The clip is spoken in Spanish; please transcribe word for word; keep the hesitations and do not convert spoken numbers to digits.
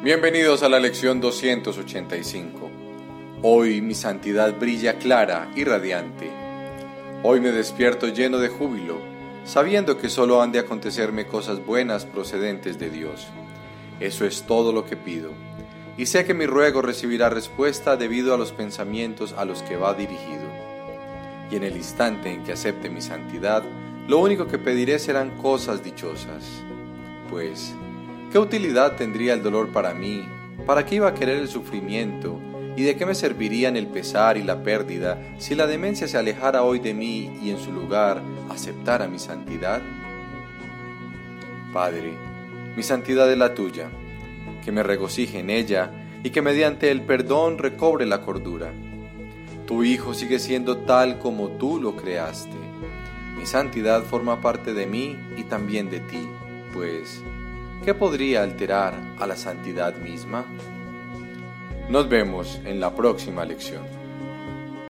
Bienvenidos a la lección doscientos ochenta y cinco. Hoy mi santidad brilla clara y radiante. Hoy me despierto lleno de júbilo, sabiendo que solo han de acontecerme cosas buenas procedentes de Dios. Eso es todo lo que pido, y sé que mi ruego recibirá respuesta debido a los pensamientos a los que va dirigido. Y en el instante en que acepte mi santidad, lo único que pediré serán cosas dichosas, pues ¿qué utilidad tendría el dolor para mí? ¿Para qué iba a querer el sufrimiento? ¿Y de qué me servirían el pesar y la pérdida si la demencia se alejara hoy de mí y en su lugar aceptara mi santidad? Padre, mi santidad es la tuya, que me regocije en ella y que mediante el perdón recobre la cordura. Tu Hijo sigue siendo tal como tú lo creaste. Mi santidad forma parte de mí y también de ti, pues ¿qué podría alterar a la santidad misma? Nos vemos en la próxima lección.